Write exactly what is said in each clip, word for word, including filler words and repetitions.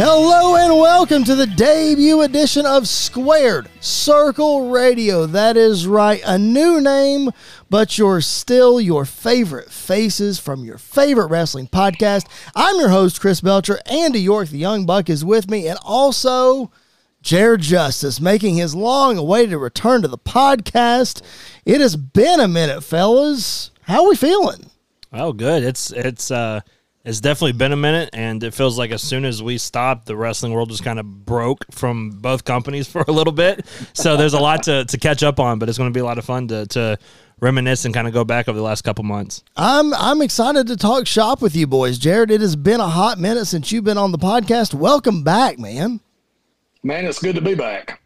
Hello and welcome to the debut edition of Squared Circle Radio. That is right, a new name, but you're still your favorite faces from your favorite wrestling podcast. I'm your host, Chris Belcher. Andy York, the Young Buck, is with me, and also Jared Justice, making his long-awaited return to the podcast. It has been a minute, fellas. How are we feeling? Oh, good. It's, it's, uh... It's definitely been a minute, and it feels like as soon as we stopped, the wrestling world just kind of broke from both companies for a little bit. So there's a lot to, to catch up on, but it's going to be a lot of fun to, to reminisce and kind of go back over the last couple months. I'm I'm excited to talk shop with you boys. Jared, it has been a hot minute since you've been on the podcast. Welcome back, man. Man, it's good to be back.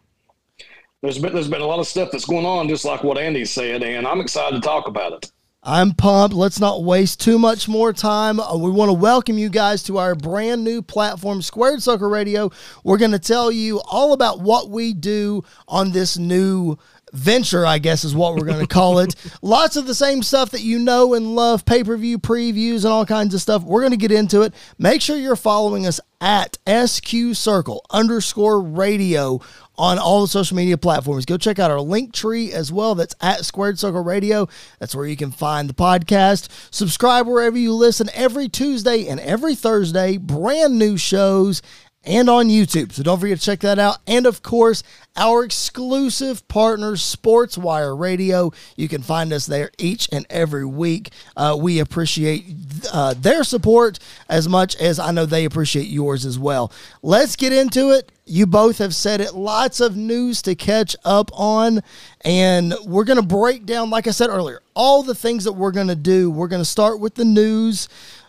There's been, there's been a lot of stuff that's going on, just like what Andy said, and I'm excited to talk about it. I'm pumped. Let's not waste too much more time. We want to welcome you guys to our brand new platform, Squared Circle Radio. We're going to tell you all about what we do on this new venture, I guess is what we're going to call it. Lots of the same stuff that you know and love, pay-per-view previews and all kinds of stuff. We're going to get into it. Make sure you're following us at SQCircle underscore radio on all the social media platforms. Go check out our link tree as well. That's at Squared Circle Radio. That's where you can find the podcast. Subscribe wherever you listen every Tuesday and every Thursday. Brand new shows and on YouTube. So don't forget to check that out. And, of course, our exclusive partner, SportsWire Radio. You can find us there each and every week. Uh, we appreciate uh, their support as much as I know they appreciate yours as well. Let's get into it. You both have said it. Lots of news to catch up on. And we're going to break down, like I said earlier, all the things that we're going to do. We're going to start with the news.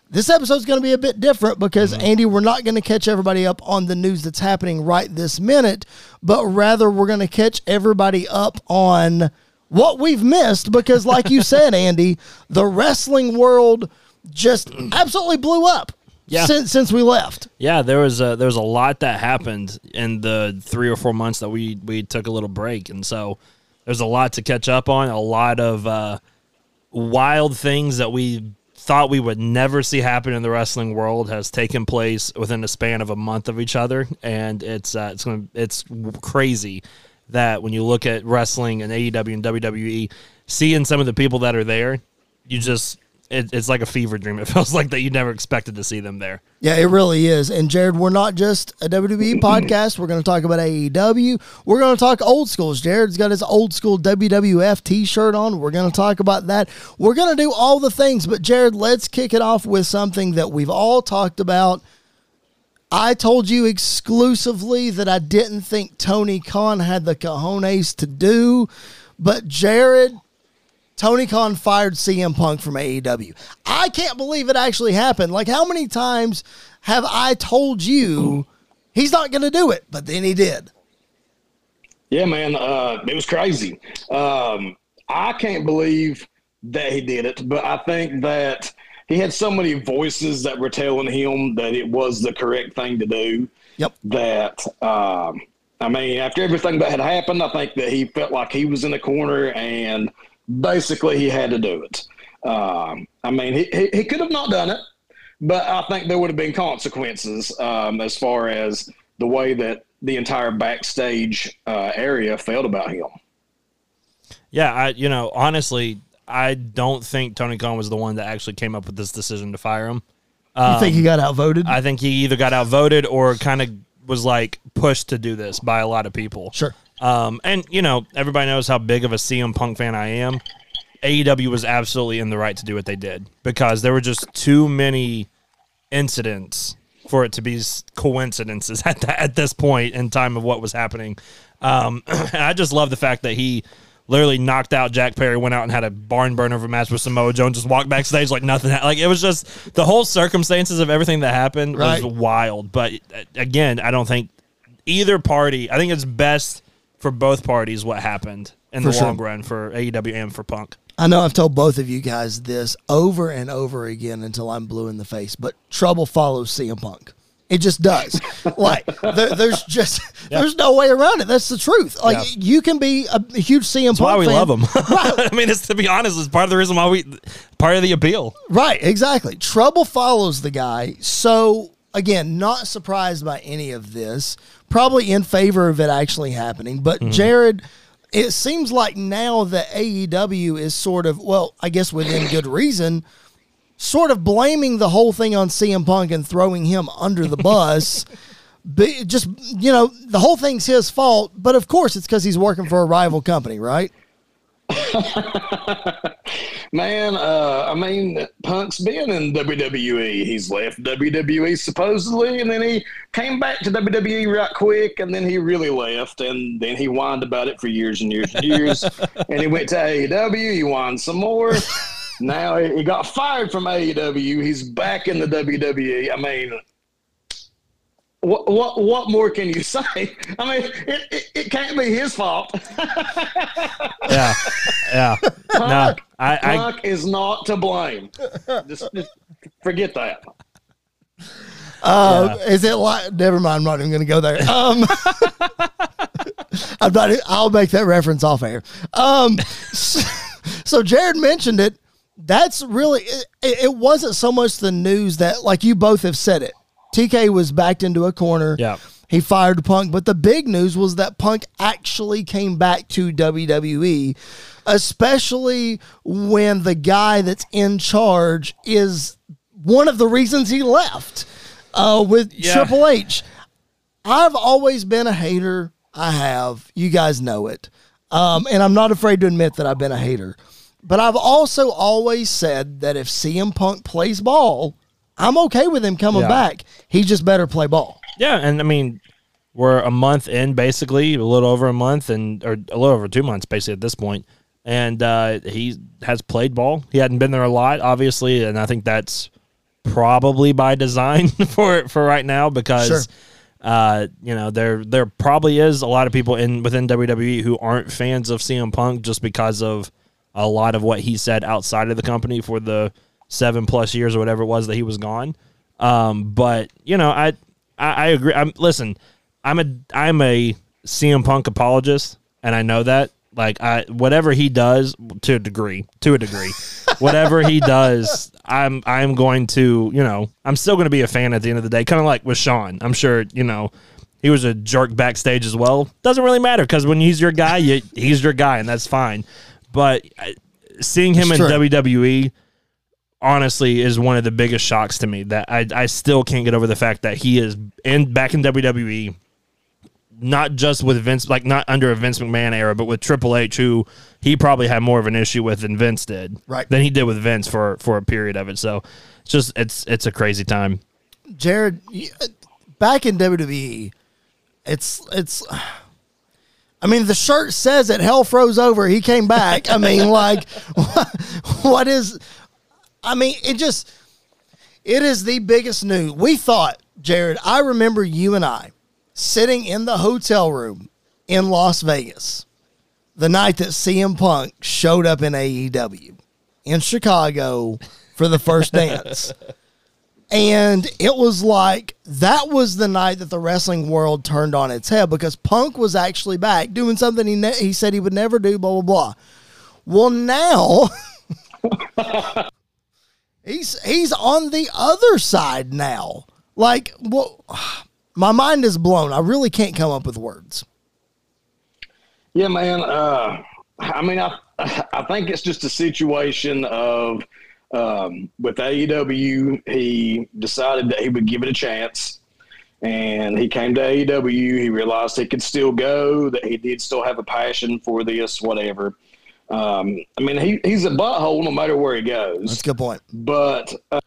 This episode's going to be a bit different because, Andy, we're not going to catch everybody up on the news that's happening right this minute, but rather we're going to catch everybody up on what we've missed because, like you said, Andy, the wrestling world just absolutely blew up yeah. since since we left. Yeah, there was a, there was a lot that happened in the three or four months that we, we took a little break, and so there's a lot to catch up on, a lot of uh, wild things that we thought we would never see happen in the wrestling world has taken place within a span of a month of each other, and it's uh, it's gonna, it's crazy that when you look at wrestling and A E W and W W E, seeing some of the people that are there, you just it, it's like a fever dream. It feels like that you never expected to see them there. Yeah, it really is. And Jared, we're not just a W W E podcast. We're going to talk about A E W. We're going to talk old schools. Jared's got his old school W W F t-shirt on. We're going to talk about that. We're going to do all the things. But Jared, let's kick it off with something that we've all talked about. I told you exclusively that I didn't think Tony Khan had the cojones to do. But Jared, Tony Khan fired C M Punk from A E W. I can't believe it actually happened. Like, how many times have I told you he's not going to do it, but then he did? Yeah, man, uh, it was crazy. Um, I can't believe that he did it, but I think that he had so many voices that were telling him that it was the correct thing to do. Yep. That, um, I mean, after everything that had happened, I think that he felt like he was in the corner and – basically, he had to do it. Um, I mean, he, he, he could have not done it, but I think there would have been consequences um, as far as the way that the entire backstage uh, area felt about him. Yeah, I you know, honestly, I don't think Tony Khan was the one that actually came up with this decision to fire him. Um, you think he got outvoted? I think he either got outvoted or kind of was, like, pushed to do this by a lot of people. Sure. Um, and, you know, everybody knows how big of a C M Punk fan I am. A E W was absolutely in the right to do what they did because there were just too many incidents for it to be coincidences at, the, at this point in time of what was happening. Um, and I just love the fact that he literally knocked out Jack Perry, went out and had a barn burner of a match with Samoa Joe and just walked backstage like nothing happened. Like, it was just the whole circumstances of everything that happened right. was wild. But, again, I don't think either party – I think it's best – for both parties what happened in for the sure. long run for A E W and for Punk. I know I've told both of you guys this over and over again until I'm blue in the face, but trouble follows C M Punk. It just does. Like, there, there's just yeah. there's no way around it. That's the truth. Like, yeah. you can be a huge C M That's Punk why we fan. Love him. Right. I mean, it's, to be honest, it's part of the reason why we – part of the appeal. Right, exactly. Trouble follows the guy, so – again, not surprised by any of this. Probably in favor of it actually happening. But mm-hmm. Jared, it seems like now that A E W is sort of, well, I guess within good reason, sort of blaming the whole thing on C M Punk and throwing him under the bus. Be, just, you know, the whole thing's his fault. But, of course, it's because he's working for a rival company, right? Man, uh, I mean, Punk's been in W W E. He's left W W E supposedly, and then he came back to W W E right quick, and then he really left, and then he whined about it for years and years and years. And he went to A E W. He whined some more. Now he got fired from A E W. He's back in the W W E. I mean, What, what what more can you say? I mean, it, it, it can't be his fault. yeah, yeah. Punk, no, I, Punk I, is not to blame. Just, just forget that. Uh, yeah. Is it like? Never mind. I'm not even going to go there. Um, I'm not. I'll make that reference off air. Um, so, so Jared mentioned it. That's really. It, it wasn't so much the news that, like you both have said it. T K was backed into a corner. Yeah. He fired Punk. But the big news was that Punk actually came back to W W E, especially when the guy that's in charge is one of the reasons he left uh, with yeah. Triple H. I've always been a hater. I have. You guys know it. Um, and I'm not afraid to admit that I've been a hater. But I've also always said that if C M Punk plays ball, I'm okay with him coming yeah. back. He just better play ball. Yeah, and I mean, we're a month in, basically, a little over a month, and or a little over two months, basically, at this point. And uh, he has played ball. He hadn't been there a lot, obviously, and I think that's probably by design for for right now because, sure. uh, you know, there there probably is a lot of people in within W W E who aren't fans of C M Punk just because of a lot of what he said outside of the company for the seven plus years or whatever it was that he was gone. Um, but you know, I, I, I agree. I'm listen, I'm a, I'm a C M Punk apologist and I know that like I, whatever he does to a degree, to a degree, whatever he does, I'm, I'm going to, you know, I'm still going to be a fan at the end of the day. Kind of like with Shawn, I'm sure, you know, he was a jerk backstage as well. Doesn't really matter. Cause when he's your guy, you, he's your guy and that's fine. But seeing him it's in true. W W E, honestly, is one of the biggest shocks to me that I, I still can't get over the fact that he is in back in W W E, not just with Vince, like not under a Vince McMahon era, but with Triple H, who he probably had more of an issue with than Vince did, right? Than he did with Vince for for a period of it. So it's just it's it's a crazy time. Jared, back in W W E, it's it's. I mean, the shirt says it. Hell froze over. He came back. I mean, like, what, what is? I mean, it just, it is the biggest news. We thought, Jared, I remember you and I sitting in the hotel room in Las Vegas the night that C M Punk showed up in A E W in Chicago for the first dance. And it was like, that was the night that the wrestling world turned on its head because Punk was actually back doing something he, ne- he said he would never do, blah, blah, blah. Well, now... He's he's on the other side now. Like, well, my mind is blown. I really can't come up with words. Yeah, man. Uh, I mean, I I think it's just a situation of um, with A E W, he decided that he would give it a chance. And he came to A E W. He realized he could still go, that he did still have a passion for this, whatever. Um, I mean, he, he's a butthole no matter where he goes. That's a good point. But, uh,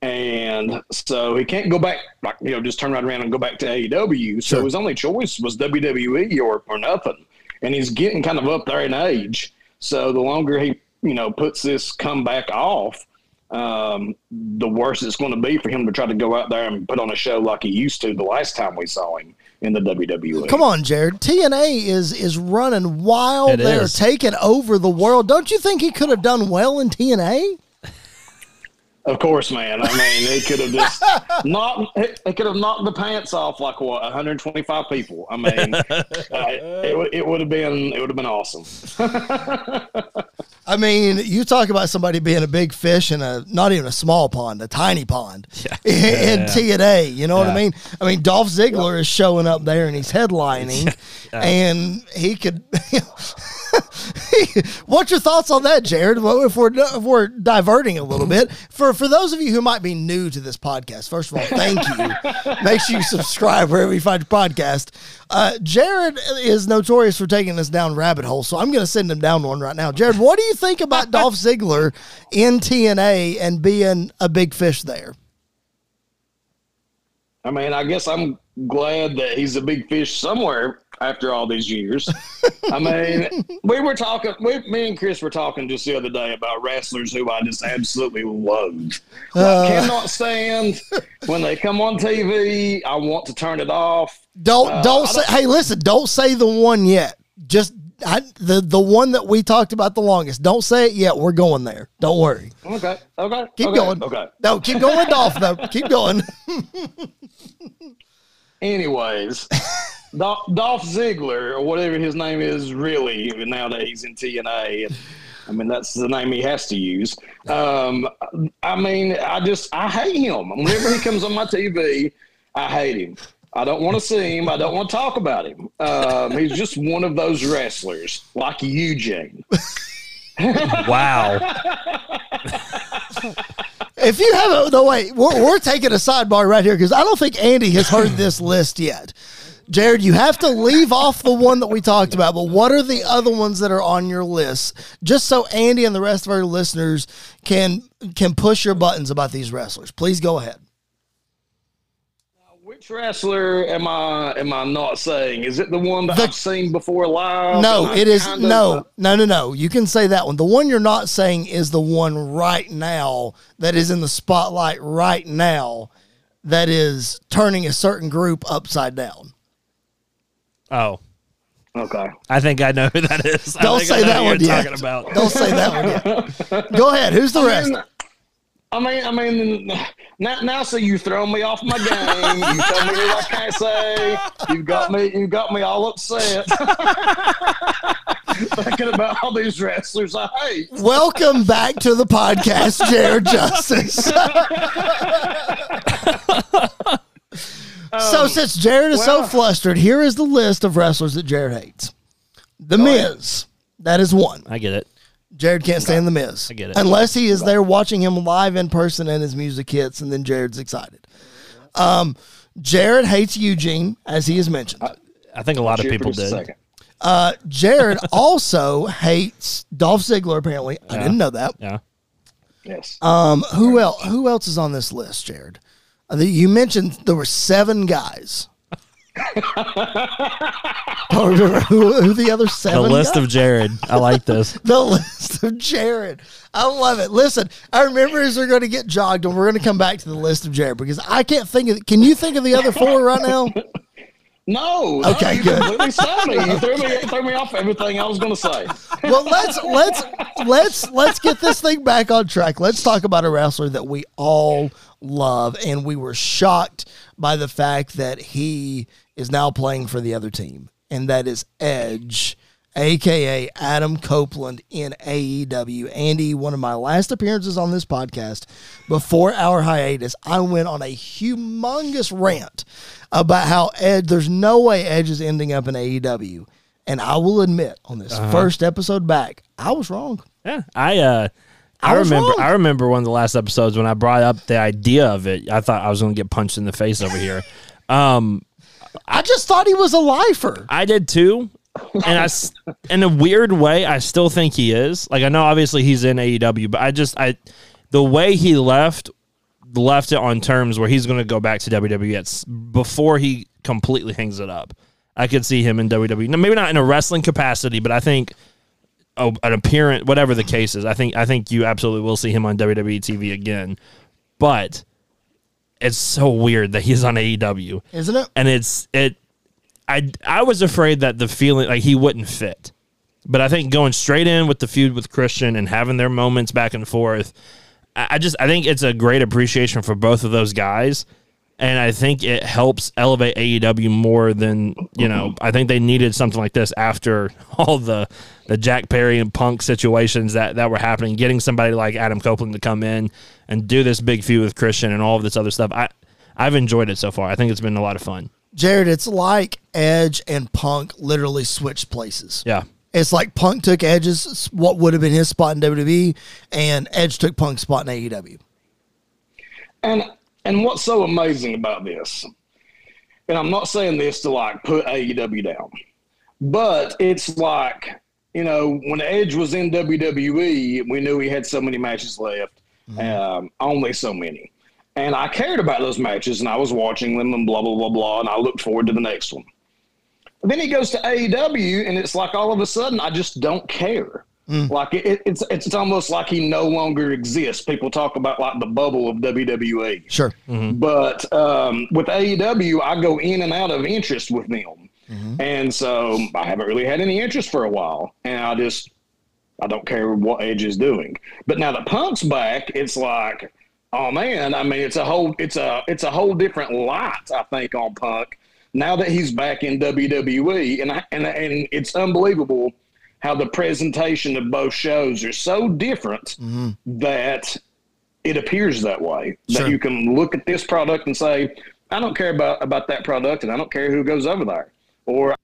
and so he can't go back, like, you know, just turn right around and go back to A E W. So sure. His only choice was W W E or, or nothing. And he's getting kind of up there in age. So the longer he, you know, puts this comeback off, um, the worse it's going to be for him to try to go out there and put on a show like he used to the last time we saw him in the W W E. Come on, Jared. T N A is is running wild. It They're is. taking over the world. Don't you think he could have done well in T N A? Of course, man. I mean, he could have just knocked, he could have knocked the pants off like what one hundred twenty-five people. I mean, uh, it, it would have been it would have been awesome. I mean, you talk about somebody being a big fish in a, not even a small pond, a tiny pond yeah. in yeah. T N A. You know yeah. what I mean? I mean, Dolph Ziggler is showing up there and he's headlining yeah. and he could, you know, what's your thoughts on that, Jared? Well, if we're if we're diverting a little bit, for for those of you who might be new to this podcast, first of all, thank you. Make sure you subscribe wherever you find your podcast. Uh, Jared is notorious for taking us down rabbit holes, so I'm going to send him down one right now. Jared, what do you think about Dolph Ziggler in T N A and being a big fish there? I mean, I guess I'm glad that he's a big fish somewhere after all these years. I mean, we were talking, we, me and Chris were talking just the other day about wrestlers who I just absolutely loved. I uh, cannot stand when they come on T V. I want to turn it off. Don't, uh, don't say, don't, hey, listen, don't say the one yet. Just I, the, the one that we talked about the longest. Don't say it yet. We're going there. Don't worry. Okay. Okay. Keep okay, going. Okay. No, keep going with Dolph though. Keep going. Anyways, Dolph Ziggler, or whatever his name is really nowadays in T N A, and, I mean, that's the name he has to use. Um, I mean, I just, I hate him. Whenever he comes on my T V, I hate him. I don't want to see him. I don't want to talk about him. Um, he's just one of those wrestlers, like Eugene. Wow. If you haven't, no, wait, we're, we're taking a sidebar right here because I don't think Andy has heard this list yet. Jared, you have to leave off the one that we talked about, but what are the other ones that are on your list? Just so Andy and the rest of our listeners can can push your buttons about these wrestlers. Please go ahead. Now, which wrestler am I am I not saying? Is it the one that the, I've seen before live? No, it is. No, no, no, no. You can say that one. The one you're not saying is the one right now that is in the spotlight right now that is turning a certain group upside down. Oh, okay. I think I know who that is. Don't say that one yet. Talking about. Don't say that one yet. Go ahead. Who's the I rest? Mean, I mean, I mean, now, now, so you throw me off my game. You tell me what I can't say. You got me. You got me all upset. Thinking about all these wrestlers I hate. Welcome back to the podcast, Jared Justice. So, um, since Jared is well, so flustered, here is the list of wrestlers that Jared hates. The Miz. That is one. I get it. Jared can't stand The Miz. I get it. Unless he is there watching him live in person and his music hits, and then Jared's excited. Um, Jared hates Eugene, as he has mentioned. I, I think a lot of people did. Uh, Jared also hates Dolph Ziggler, apparently. Yeah. I didn't know that. Yeah. Yes. Um, who, el- who else is on this list, Jared? You mentioned there were seven guys. who, who, who the other seven? The list guys? Of Jared. I like this. The list of Jared. I love it. Listen, our memories are going to get jogged, and we're going to come back to the list of Jared because I can't think of. Can you think of the other four right now? No. Okay. No, you good. Completely saw me. You threw me, threw me off everything I was going to say. Well, let's let's let's let's get this thing back on track. Let's talk about a wrestler that we all love, and we were shocked by the fact that he is now playing for the other team, and that is Edge, aka Adam Copeland in A E W. Andy, one of my last appearances on this podcast before our hiatus, I went on a humongous rant about how Edge, there's no way Edge is ending up in A E W, and I will admit on this uh-huh. first episode back, I was wrong. Yeah, I uh I, I remember wrong. I remember one of the last episodes when I brought up the idea of it. I thought I was going to get punched in the face over here. Um, I just thought he was a lifer. I did too. And I, in a weird way, I still think he is. Like, I know obviously he's in A E W, but I just, I, the way he left, left it on terms where he's going to go back to W W E it's before he completely hangs it up. I could see him in W W E. Now, maybe not in a wrestling capacity, but I think... Oh, an appearance, whatever the case is, I think I think you absolutely will see him on W W E T V again. But it's so weird that he's on A E W, isn't it? And it's it. I I was afraid that the feeling like he wouldn't fit, but I think going straight in with the feud with Christian and having their moments back and forth, I, I just I think it's a great appreciation for both of those guys. And I think it helps elevate A E W more than, you know, I think they needed something like this after all the the Jack Perry and Punk situations that, that were happening, getting somebody like Adam Copeland to come in and do this big feud with Christian and all of this other stuff. I, I've enjoyed it so far. I think it's been a lot of fun. Jared, it's like Edge and Punk literally switched places. Yeah. It's like Punk took Edge's, what would have been his spot in W W E, and Edge took Punk's spot in A E W. And... And what's so amazing about this, and I'm not saying this to, like, put A E W down, but it's like, you know, when Edge was in W W E, we knew he had so many matches left, mm-hmm. um, only so many. And I cared about those matches, and I was watching them and blah, blah, blah, blah, and I looked forward to the next one. But then he goes to A E W, and it's like all of a sudden I just don't care. Mm. Like, it, it's it's almost like he no longer exists. People talk about, like, the bubble of W W E. Sure. Mm-hmm. But um, with A E W, I go in and out of interest with them. Mm-hmm. And so I haven't really had any interest for a while. And I just, I don't care what Edge is doing. But now that Punk's back, it's like, oh, man, I mean, it's a whole, it's a, it's a whole different light, I think, on Punk now that he's back in W W E. And I, and and it's unbelievable how the presentation of both shows are so different mm-hmm. that it appears that way. Sure. That you can look at this product and say, I don't care about, about that product, and I don't care who goes over there. Or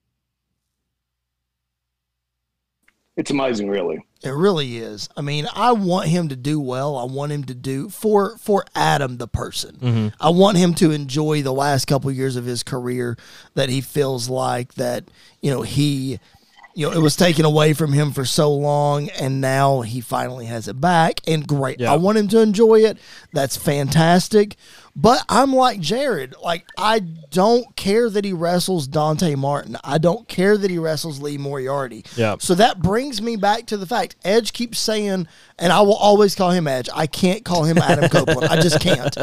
it's amazing, really. It really is. I mean, I want him to do well. I want him to do for for Adam, the person. Mm-hmm. I want him to enjoy the last couple of years of his career that he feels like that, you know, he – you know, it was taken away from him for so long, and now he finally has it back, and great. Yep. I want him to enjoy it. That's fantastic. But I'm like Jared. Like, I don't care that he wrestles Dante Martin. I don't care that he wrestles Lee Moriarty. Yep. So that brings me back to the fact Edge keeps saying, and I will always call him Edge. I can't call him Adam Copeland. I just can't.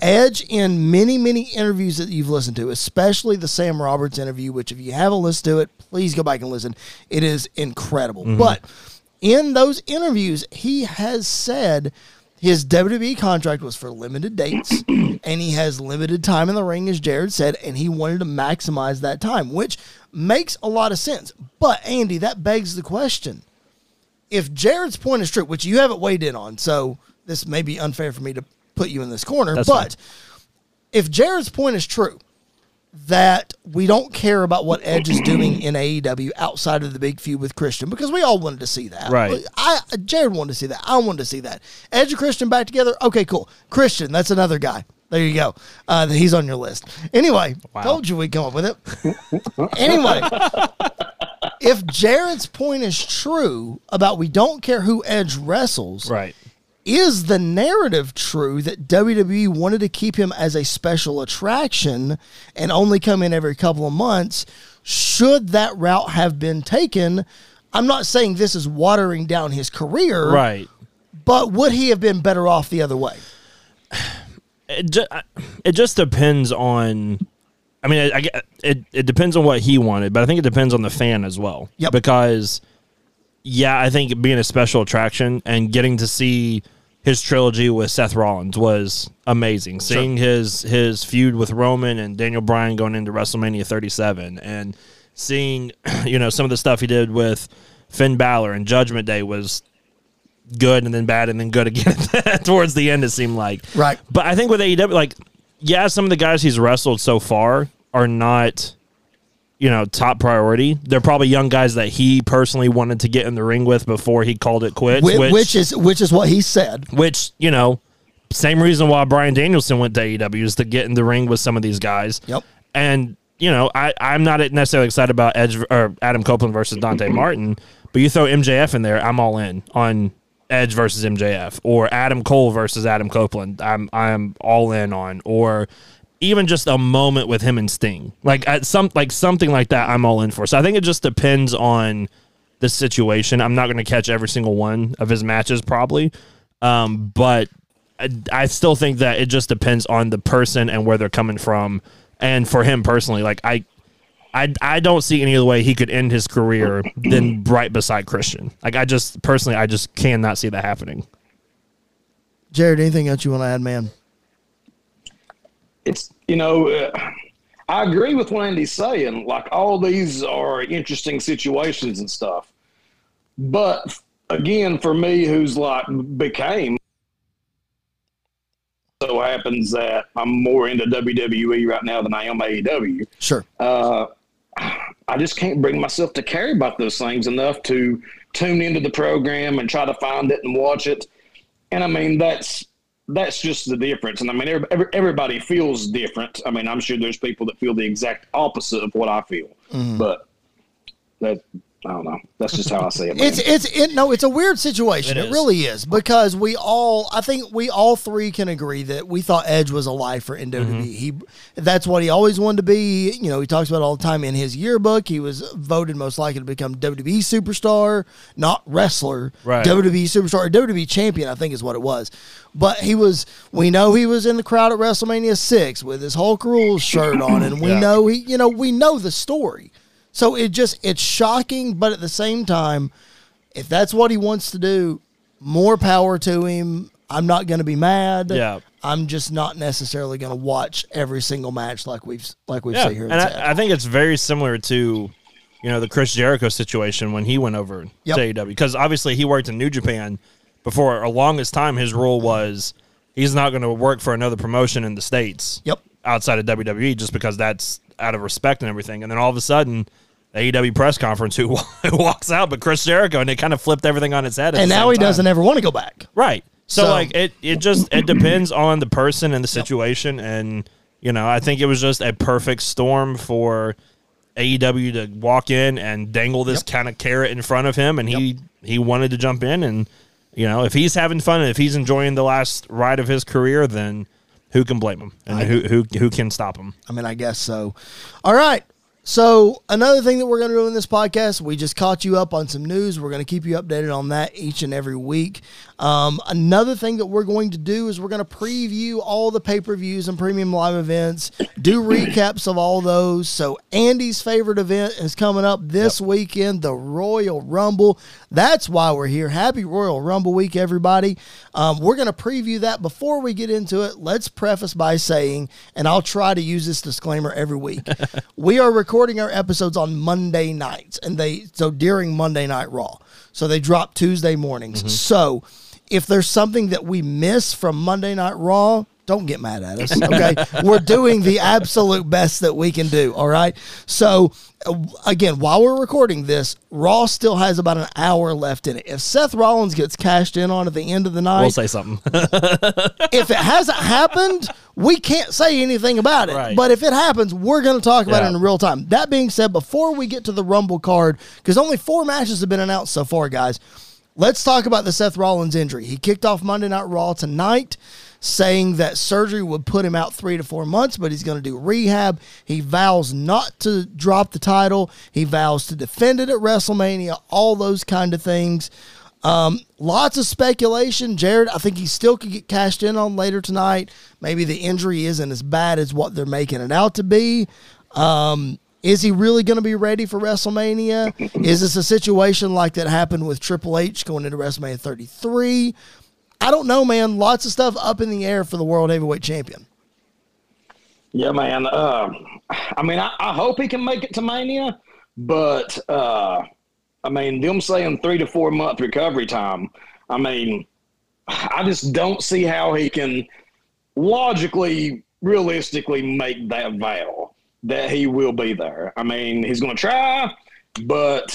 Edge, in many, many interviews that you've listened to, especially the Sam Roberts interview, which if you haven't listened to it, please go back and listen. It is incredible. Mm-hmm. But in those interviews, he has said his W W E contract was for limited dates, and he has limited time in the ring, as Jared said, and he wanted to maximize that time, which makes a lot of sense. But, Andy, that begs the question. If Jared's point is true, which you haven't weighed in on, so this may be unfair for me to put you in this corner, That's but fine. If Jared's point is true, that we don't care about what Edge is doing in A E W outside of the big feud with Christian, because we all wanted to see that. Right. I, Jared wanted to see that. I wanted to see that. Edge and Christian back together. Okay, cool. Christian, that's another guy. There you go. Uh, he's on your list. Anyway, wow. Told you we'd come up with it. Anyway, if Jared's point is true about we don't care who Edge wrestles, right. Is the narrative true that W W E wanted to keep him as a special attraction and only come in every couple of months? Should that route have been taken? I'm not saying this is watering down his career. Right. But would he have been better off the other way? It just, it just depends on... I mean, I, I, it, it depends on what he wanted, but I think it depends on the fan as well. Yep. Because, yeah, I think being a special attraction and getting to see his trilogy with Seth Rollins was amazing. Sure. Seeing his his feud with Roman and Daniel Bryan going into WrestleMania thirty-seven, and seeing, you know, some of the stuff he did with Finn Balor and Judgment Day was good and then bad and then good again towards the end, it seemed like. Right. But I think with A E W, like, yeah, some of the guys he's wrestled so far are not, you know, top priority. They're probably young guys that he personally wanted to get in the ring with before he called it quits. Which, which, which is which is what he said. Which, you know, same reason why Brian Danielson went to A E W, is to get in the ring with some of these guys. Yep. And, you know, I, I'm not necessarily excited about Edge or Adam Copeland versus Dante Martin, but you throw M J F in there, I'm all in on Edge versus M J F, or Adam Cole versus Adam Copeland. I'm I'm all in on, or even just a moment with him and Sting, like at some, like something like that, I'm all in for. So I think it just depends on the situation. I'm not going to catch every single one of his matches, probably, um, but I, I still think that it just depends on the person and where they're coming from. And for him personally, like I, I, I don't see any other way he could end his career than right beside Christian. Like I just personally, I just cannot see that happening. Jared, anything else you want to add, man? it's, you know, uh, I agree with what Andy's saying. Like, all these are interesting situations and stuff. But again, for me, who's like became, so happens that I'm more into W W E right now than I am A E W. Sure. Uh, I just can't bring myself to care about those things enough to tune into the program and try to find it and watch it. And I mean, that's, that's just the difference. And I mean, every, everybody feels different. I mean, I'm sure there's people that feel the exact opposite of what I feel, mm. but that, I don't know. That's just how I see it. it's it's it, no, it's a weird situation. It, it really is, because we all, I think we all three can agree that we thought Edge was a lifer in W W E. Mm-hmm. He, that's what he always wanted to be. You know, he talks about it all the time in his yearbook. He was voted most likely to become W W E superstar, not wrestler. Right. W W E superstar, or W W E champion, I think is what it was. But he was, we know he was in the crowd at WrestleMania six with his Hulk Rules shirt on, and we yeah. know he, you know, we know the story. So it just, it's shocking, but at the same time, if that's what he wants to do, more power to him. I'm not going to be mad. Yeah. I'm just not necessarily going to watch every single match like we've like we've yeah. seen here. And I, I think it's very similar to, you know, the Chris Jericho situation when he went over yep. to A E W, because obviously he worked in New Japan before. The longest time his rule was he's not going to work for another promotion in the States. Yep. Outside of W W E, just because that's out of respect and everything. And then all of a sudden, A E W press conference, who, who walks out but Chris Jericho, and it kind of flipped everything on its head. At and now he time. doesn't ever want to go back. Right. So, so, like, it it just it depends on the person and the situation. Yep. And, you know, I think it was just a perfect storm for A E W to walk in and dangle this yep. kind of carrot in front of him, and he, yep. he wanted to jump in. And, you know, if he's having fun and if he's enjoying the last ride of his career, then who can blame him? And I, who, who, who can stop him? I mean, I guess so. All right. So another thing that we're going to do in this podcast, we just caught you up on some news. We're going to keep you updated on that each and every week. Um, another thing that we're going to do is we're going to preview all the pay-per-views and premium live events, do recaps of all those. So Andy's favorite event is coming up this yep. weekend, the Royal Rumble. That's why we're here. Happy Royal Rumble week, everybody. Um, we're going to preview that. Before we get into it, let's preface by saying, and I'll try to use this disclaimer every week, we are recording Recording our episodes on Monday nights, and they so during Monday Night Raw, so they drop Tuesday mornings. Mm-hmm. So if there's something that we miss from Monday Night Raw, don't get mad at us. Okay, we're doing the absolute best that we can do. All right. So again, while we're recording this, Raw still has about an hour left in it. If Seth Rollins gets cashed in on at the end of the night, we'll say something. If it hasn't happened, we can't say anything about it, right. But if it happens, we're going to talk about yeah. it in real time. That being said, before we get to the Rumble card, because only four matches have been announced so far, guys, let's talk about the Seth Rollins injury. He kicked off Monday Night Raw tonight, saying that surgery would put him out three to four months, but he's going to do rehab. He vows not to drop the title. He vows to defend it at WrestleMania, all those kind of things. Um, lots of speculation. Jared, I think he still could get cashed in on later tonight. Maybe the injury isn't as bad as what they're making it out to be. Um, is he really going to be ready for WrestleMania? Is this a situation like that happened with Triple H going into WrestleMania thirty-three? I don't know, man. Lots of stuff up in the air for the World Heavyweight Champion. Yeah, man. Uh, I mean, I, I hope he can make it to Mania, but, uh, I mean, them saying three to four month recovery time, I mean, I just don't see how he can logically, realistically make that vow that he will be there. I mean, he's going to try, but,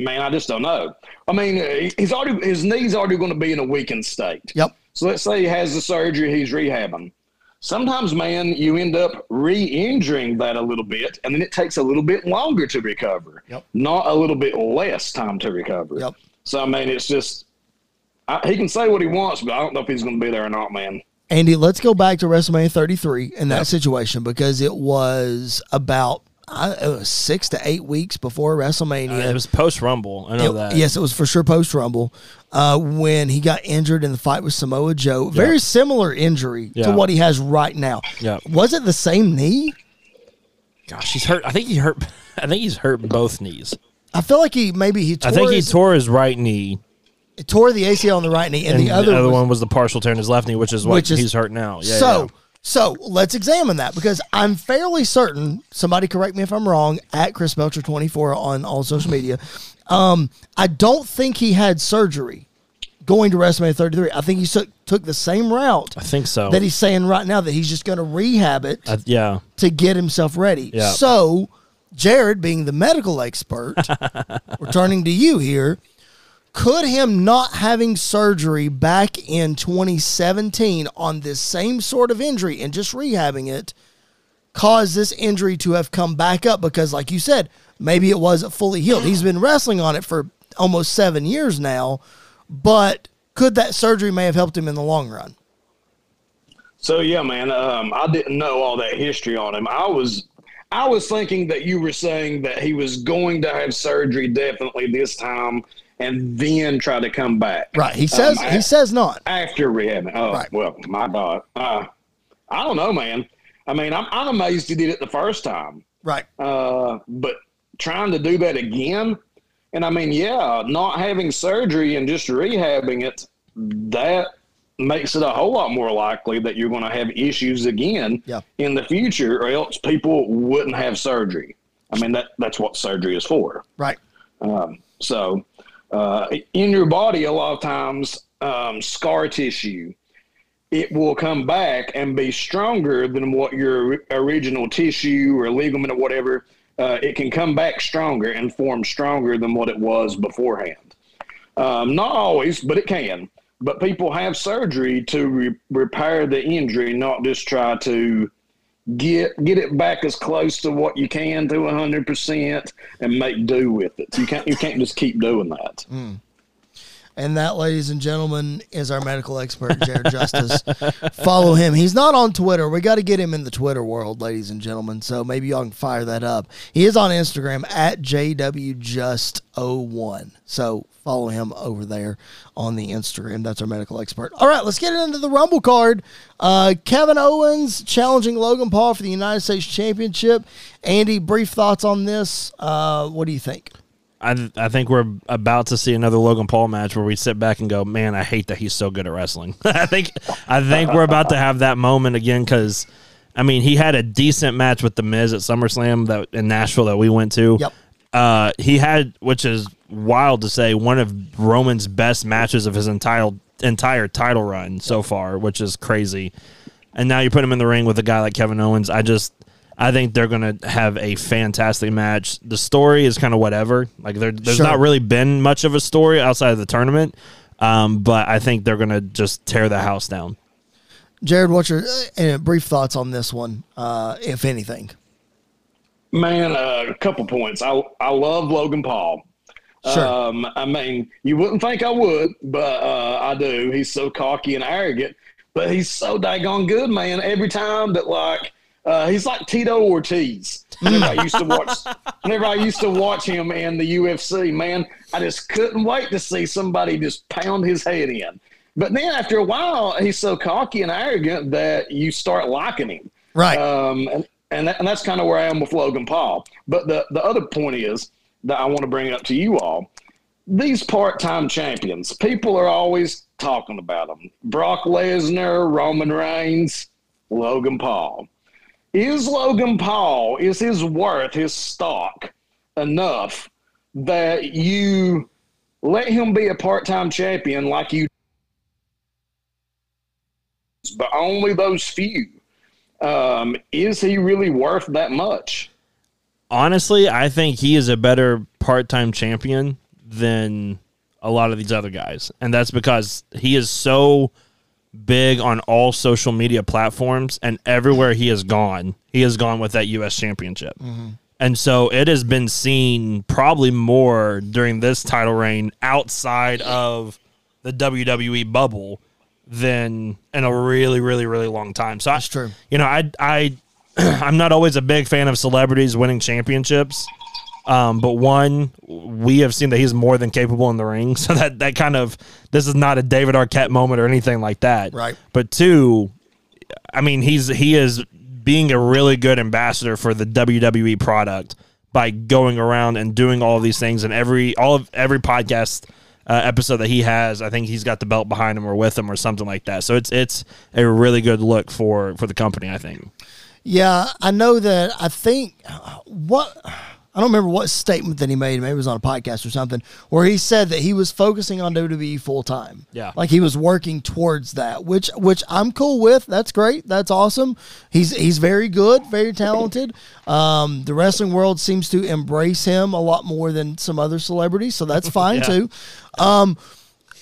man, I just don't know. I mean, he's already his knee's already going to be in a weakened state. Yep. So let's say he has the surgery, he's rehabbing. Sometimes, man, you end up re-injuring that a little bit, and then it takes a little bit longer to recover, yep. not a little bit less time to recover. Yep. So, I mean, it's just I, he can say what he wants, but I don't know if he's going to be there or not, man. Andy, let's go back to WrestleMania thirty-three in that yep. situation, because it was about I, it was six to eight weeks before WrestleMania. Uh, it was post-Rumble. I know it, that. Yes, it was for sure post-Rumble. Uh, when he got injured in the fight with Samoa Joe. Very yep. similar injury yep. to what he has right now. Yep. Was it the same knee? Gosh, he's hurt. I think he hurt. I think he's hurt both knees. I feel like he maybe he. Tore I think his, he tore his right knee. He tore the A C L on the right knee, and, and the other, the other was, one was the partial tear in his left knee, which is what which is, he's hurt now. Yeah, so yeah. So let's examine that, because I'm fairly certain, somebody correct me if I'm wrong, at Chris Belcher twenty-four on all social media, um, I don't think he had surgery going to WrestleMania thirty-three. I think he took, took the same route. I think so. That he's saying right now that he's just going to rehab it uh, yeah. to get himself ready. Yeah. So Jared, being the medical expert, we're turning to you here. Could him not having surgery back in twenty seventeen on this same sort of injury and just rehabbing it cause this injury to have come back up? Because like you said, maybe it wasn't fully healed. He's been wrestling on it for almost seven years now, but could that surgery may have helped him in the long run? So, yeah, man, um, I didn't know all that history on him. I was I was thinking that you were saying that he was going to have surgery definitely this time and then try to come back. Right. He says um, he af- says not. After rehab. Oh, right. Well, my God. Uh, I don't know, man. I mean, I'm, I'm amazed he did it the first time. Right. Uh, but trying to do that again, and I mean, yeah, not having surgery and just rehabbing it, that makes it a whole lot more likely that you're going to have issues again yeah. in the future, or else people wouldn't have surgery. I mean, that that's what surgery is for. Right. Um, so... Uh, in your body, a lot of times, um, scar tissue, it will come back and be stronger than what your original tissue or ligament or whatever. Uh, it can come back stronger and form stronger than what it was beforehand. Um, not always, but it can. But people have surgery to re- repair the injury, not just try to Get get it back as close to what you can to one hundred percent and make do with it. You can't you can't just keep doing that. Mm. And that, ladies and gentlemen, is our medical expert, Jared Justice. Follow him. He's not on Twitter. We got to get him in the Twitter world, ladies and gentlemen. So maybe y'all can fire that up. He is on Instagram at J W Just oh one. So follow him over there on the Instagram. That's our medical expert. All right, let's get into the Rumble card. Uh, Kevin Owens challenging Logan Paul for the United States Championship. Andy, brief thoughts on this. Uh, what do you think? I, th- I think we're about to see another Logan Paul match where we sit back and go, man, I hate that he's so good at wrestling. I think I think we're about to have that moment again because, I mean, he had a decent match with The Miz at SummerSlam that, in Nashville that we went to. Yep. Uh, he had, which is wild to say, one of Roman's best matches of his entire, entire title run so far, which is crazy. And now you put him in the ring with a guy like Kevin Owens. I just... I think they're going to have a fantastic match. The story is kind of whatever. Like there, There's sure. not really been much of a story outside of the tournament, um, but I think they're going to just tear the house down. Jared, what's your uh, brief thoughts on this one, uh, if anything? Man, uh, a couple points. I, I love Logan Paul. Sure. Um, I mean, you wouldn't think I would, but uh, I do. He's so cocky and arrogant, but he's so daggone good, man. Every time that, like, Uh, he's like Tito Ortiz. Whenever I used to watch, whenever I used to watch him in the U F C, man, I just couldn't wait to see somebody just pound his head in. But then after a while, he's so cocky and arrogant that you start liking him, right? Um, and and, that, and that's kind of where I am with Logan Paul. But the the other point is that I want to bring up to you all: these part-time champions, people are always talking about them. Brock Lesnar, Roman Reigns, Logan Paul. Is Logan Paul, is his worth, his stock, enough that you let him be a part-time champion like you do, but only those few? Um, is he really worth that much? Honestly, I think he is a better part-time champion than a lot of these other guys, and that's because he is so big on all social media platforms, and everywhere he has gone, he has gone with that U S championship. Mm-hmm. And so it has been seen probably more during this title reign outside of the W W E bubble than in a really, really, really long time. So that's I, true. You know, I, I, I'm not always a big fan of celebrities winning championships. Um, but one, we have seen that he's more than capable in the ring. So that, that kind of, this is not a David Arquette moment or anything like that. Right. But two, I mean, he's, he is being a really good ambassador for the W W E product by going around and doing all these things, and every, all of every podcast uh, episode that he has. I think he's got the belt behind him or with him or something like that. So it's it's a really good look for, for the company, I think. Yeah, I know that I think what – I don't remember what statement that he made. Maybe it was on a podcast or something, where he said that he was focusing on W W E full time. Yeah, like he was working towards that, which which I'm cool with. That's great. That's awesome. He's he's very good, very talented. Um, the wrestling world seems to embrace him a lot more than some other celebrities, so that's fine yeah. too. Um,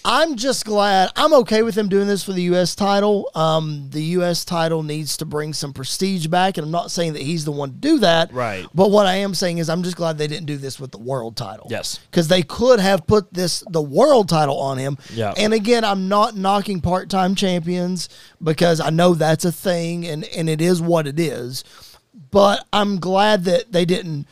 I'm just glad I'm okay with him doing this for the U S title. Um, the U S title needs to bring some prestige back, and I'm not saying that he's the one to do that. Right. But what I am saying is I'm just glad they didn't do this with the world title. Yes. Because they could have put this the world title on him. Yeah. And again, I'm not knocking part-time champions because I know that's a thing, and, and it is what it is. But I'm glad that they didn't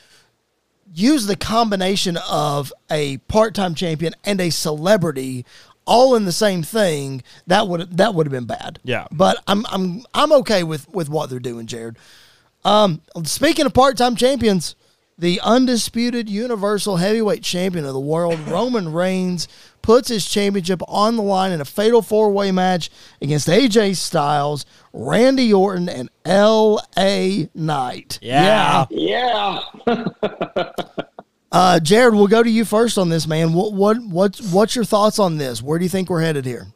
use the combination of a part-time champion and a celebrity all in the same thing. That would that would have been bad. Yeah. But I'm I'm I'm okay with, with what they're doing, Jared. Um, speaking of part-time champions, the undisputed Universal Heavyweight Champion of the world, Roman Reigns, puts his championship on the line in a fatal four-way match against A J Styles, Randy Orton, and L A. Knight. Yeah. Yeah. yeah. uh, Jared, we'll go to you first on this, man. What, what, what's, what's your thoughts on this? Where do you think we're headed here?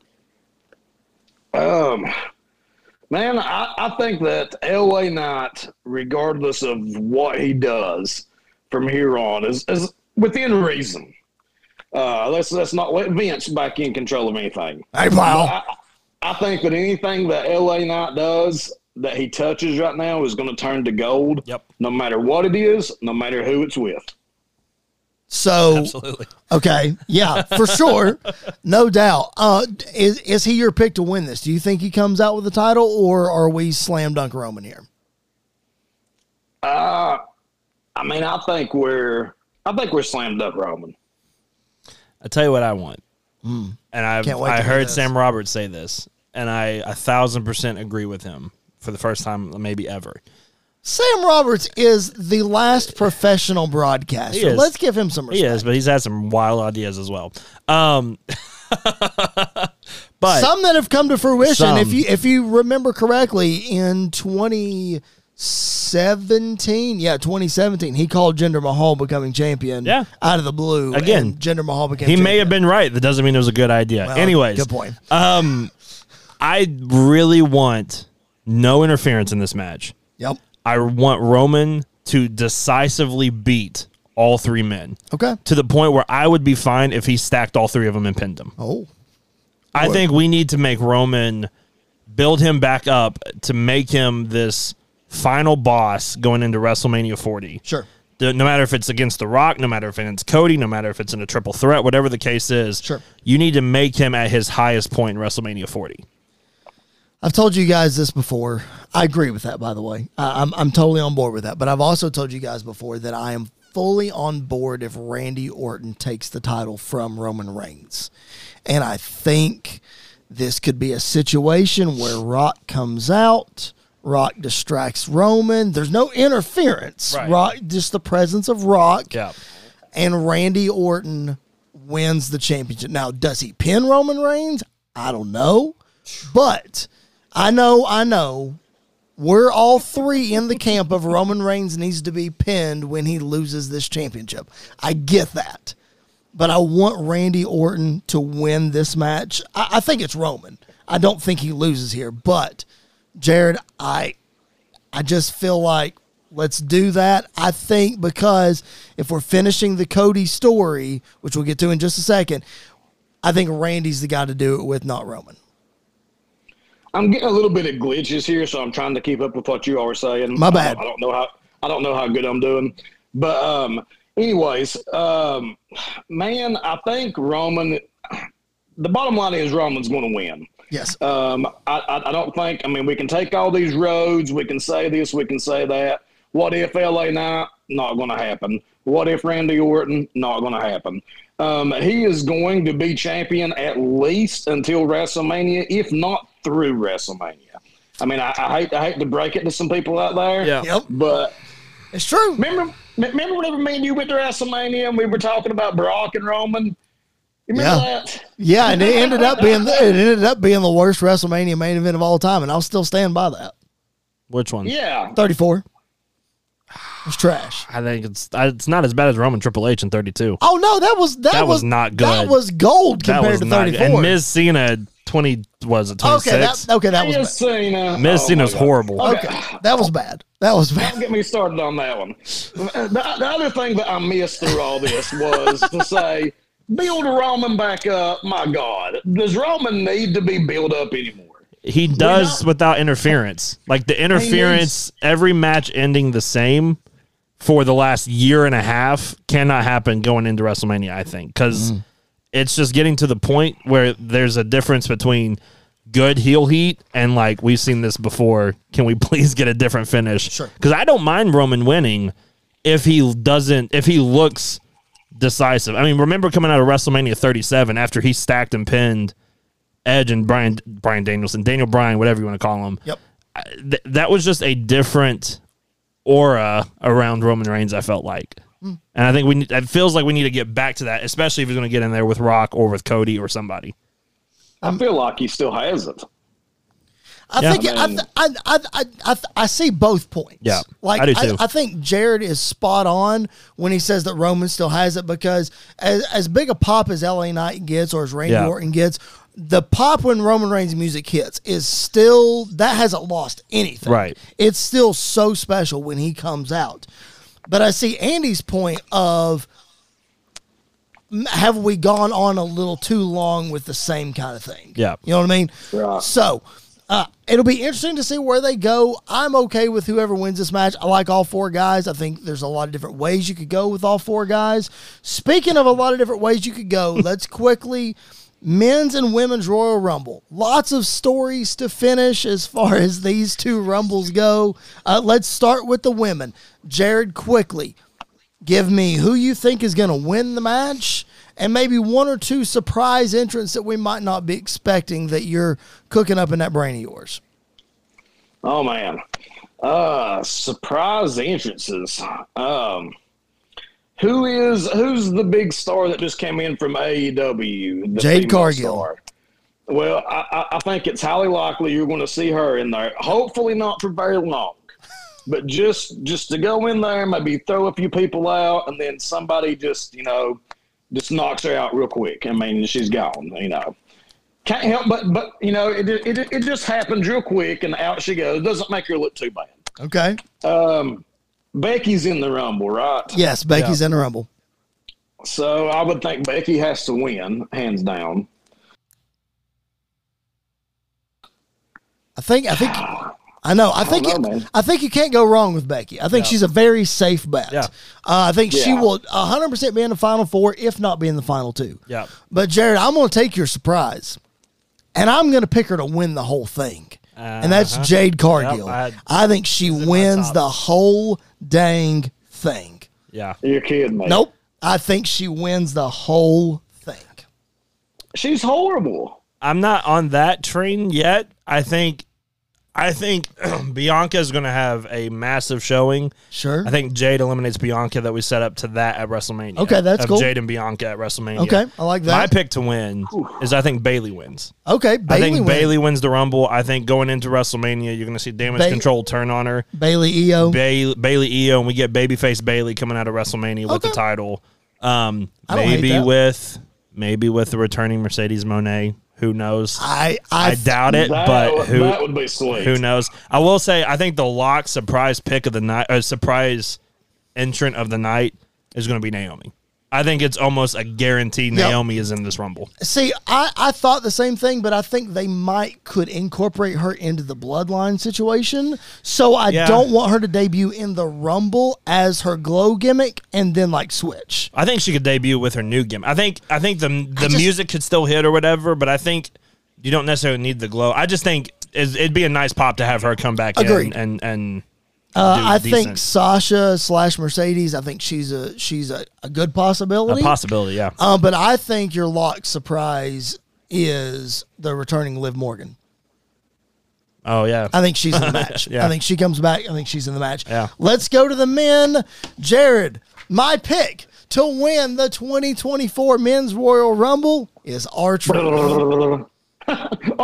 Um, man, I, I think that L A. Knight, regardless of what he does from here on, is, is within reason. Uh, let's let's not let Vince back in control of anything. Hey, pal. I, I think that anything that L A. Knight does that he touches right now is going to turn to gold. Yep. No matter what it is, no matter who it's with. So absolutely. Okay. Yeah, for sure, no doubt. Uh, is is he your pick to win this? Do you think he comes out with the title, or are we slam dunk Roman here? Uh, I mean, I think we're I think we're slam dunk Roman. I tell you what I want, mm. and I've, I heard Sam Roberts say this, and I a thousand percent agree with him for the first time maybe ever. Sam Roberts is the last professional broadcaster. Let's give him some respect. He is, but he's had some wild ideas as well. Um, but some that have come to fruition. Some. If you if you remember correctly, in twenty. 17 yeah twenty seventeen he called Jinder Mahal becoming champion yeah. out of the blue again. Jinder Mahal became he champion. May have been right. That doesn't mean it was a good idea. Well, anyways, good point. um I really want no interference in this match. Yep. I want Roman to decisively beat all three men, okay, to the point where I would be fine if he stacked all three of them and pinned them. Oh, I Boy. think we need to make Roman, build him back up to make him this final boss going into WrestleMania forty. Sure. No matter if it's against The Rock, no matter if it's Cody, no matter if it's in a triple threat, whatever the case is, sure, you need to make him at his highest point in WrestleMania forty. I've told you guys this before. I agree with that, by the way. I, I'm, I'm totally on board with that. But I've also told you guys before that I am fully on board if Randy Orton takes the title from Roman Reigns. And I think this could be a situation where Rock comes out, Rock distracts Roman. There's no interference. Right. Rock, just the presence of Rock. Yeah. And Randy Orton wins the championship. Now, does he pin Roman Reigns? I don't know. But I know, I know, we're all three in the camp of Roman Reigns needs to be pinned when he loses this championship. I get that. But I want Randy Orton to win this match. I, I think it's Roman. I don't think he loses here, but Jared, I I just feel like let's do that. I think because if we're finishing the Cody story, which we'll get to in just a second, I think Randy's the guy to do it with, not Roman. I'm getting a little bit of glitches here, so I'm trying to keep up with what you all were saying. My bad. I don't, I don't know how I don't know how good I'm doing. But um, anyways, um, man, I think Roman the bottom line is Roman's gonna win. Yes. Um, I, I don't think, I mean, we can take all these roads. We can say this. We can say that. What if L A. Knight? Not going to happen. What if Randy Orton? Not going to happen. Um, he is going to be champion at least until WrestleMania, if not through WrestleMania. I mean, I, I hate I hate to break it to some people out there. Yeah. Yep. But it's true. Remember, remember whenever me and you went to WrestleMania and we were talking about Brock and Roman? Remember yeah. that? Yeah, and it ended up being it ended up being the worst WrestleMania main event of all time, and I'll still stand by that. Which one? Yeah, thirty-four. It's trash. I think it's it's not as bad as Roman Triple H in thirty-two. Oh no, that was that, that was, was not good. That was gold compared to thirty-four. And Miz Cena twenty was it twenty-six? Okay, that, okay, that was Miz Cena. Miz oh, Cena's horrible. Okay. okay, that was bad. That was bad. Don't get me started on that one. The, the other thing that I missed through all this was to say, build Roman back up. My God, does Roman need to be built up anymore? He does not, without interference. Like the interference, every match ending the same for the last year and a half cannot happen going into WrestleMania, I think, because mm. it's just getting to the point where there's a difference between good heel heat and, like, we've seen this before. Can we please get a different finish? Sure. Because I don't mind Roman winning if he doesn't, if he looks decisive. I mean, remember coming out of WrestleMania thirty-seven after he stacked and pinned Edge and Brian Brian Danielson, Daniel Bryan, whatever you want to call him. Yep. Th- that was just a different aura around Roman Reigns, I felt like. Mm. And I think we it feels like we need to get back to that, especially if he's going to get in there with Rock or with Cody or somebody. I feel like he still has it. I yeah. think I, mean, I, I, I, I, I see both points. Yeah, like I do too. I, I think Jared is spot on when he says that Roman still has it, because as, as big a pop as L A. Knight gets or as Randy yeah. Orton gets, the pop when Roman Reigns' music hits is still, that hasn't lost anything. Right. It's still so special when he comes out. But I see Andy's point of, have we gone on a little too long with the same kind of thing? Yeah. You know what I mean? Yeah. So, uh, it'll be interesting to see where they go. I'm okay with whoever wins this match. I like all four guys. I think there's a lot of different ways you could go with all four guys. Speaking of a lot of different ways you could go, let's quickly... Men's and women's Royal Rumble. Lots of stories to finish as far as these two Rumbles go. Uh, let's start with the women. Jared, quickly, give me who you think is going to win the match and maybe one or two surprise entrants that we might not be expecting that you're cooking up in that brain of yours. Oh, man. Uh, surprise entrances. Um Who is who's the big star that just came in from A E W? Jade Cargill. Star? Well, I, I think it's highly likely you're going to see her in there. Hopefully not for very long, but just just to go in there, maybe throw a few people out, and then somebody just you know just knocks her out real quick. I mean, she's gone. You know, can't help but but you know it it it just happens real quick, and out she goes. It doesn't make her look too bad. Okay. Um. Becky's in the Rumble, right? Yes, Becky's yeah. in the Rumble. So I would think Becky has to win, hands down. I think. I think. I know. I, I think. Know, it, I think you can't go wrong with Becky. I think yeah. she's a very safe bet. Yeah. Uh, I think yeah. she will one hundred percent be in the final four, if not be in the final two. Yeah. But Jared, I'm going to take your surprise, and I'm going to pick her to win the whole thing. Uh-huh. And that's Jade Cargill. Yep, I, I think she wins the whole dang thing. Yeah. You're kidding me. Nope. I think she wins the whole thing. She's horrible. I'm not on that train yet. I think I think Bianca is going to have a massive showing. Sure. I think Jade eliminates Bianca that we set up to that at WrestleMania. Okay, that's cool. Jade and Bianca at WrestleMania. Okay, I like that. My pick to win Ooh. is I think Bayley wins. Okay, Bayley I think wins. Bayley wins the Rumble. I think going into WrestleMania, you're going to see Damage ba- Control turn on her. Bayley E O. Ba- Bayley E O, and we get babyface Bayley coming out of WrestleMania okay. with the title. Um, maybe with maybe with the returning Mercedes Moné. Who knows? I I, I doubt it, that, but who that would be sweet. Who knows? I will say I think the lock surprise pick of the night, or surprise entrant of the night, is going to be Naomi. I think it's almost a guarantee yep. Naomi is in this Rumble. See, I, I thought the same thing, but I think they might could incorporate her into the Bloodline situation. So I yeah. don't want her to debut in the Rumble as her glow gimmick and then like switch. I think she could debut with her new gimmick. I think I think the the just, music could still hit or whatever, but I think you don't necessarily need the glow. I just think it'd be a nice pop to have her come back agreed. in and and. Uh, I decent. think Sasha slash Mercedes. I think she's a she's a, a good possibility. A possibility, yeah. Um, but I think your lock surprise is the returning Liv Morgan. Oh yeah, I think she's in the match. yeah. I think she comes back. I think she's in the match. Yeah. Let's go to the men. Jared, my pick to win the twenty twenty-four Men's Royal Rumble is R-Truth. Oh,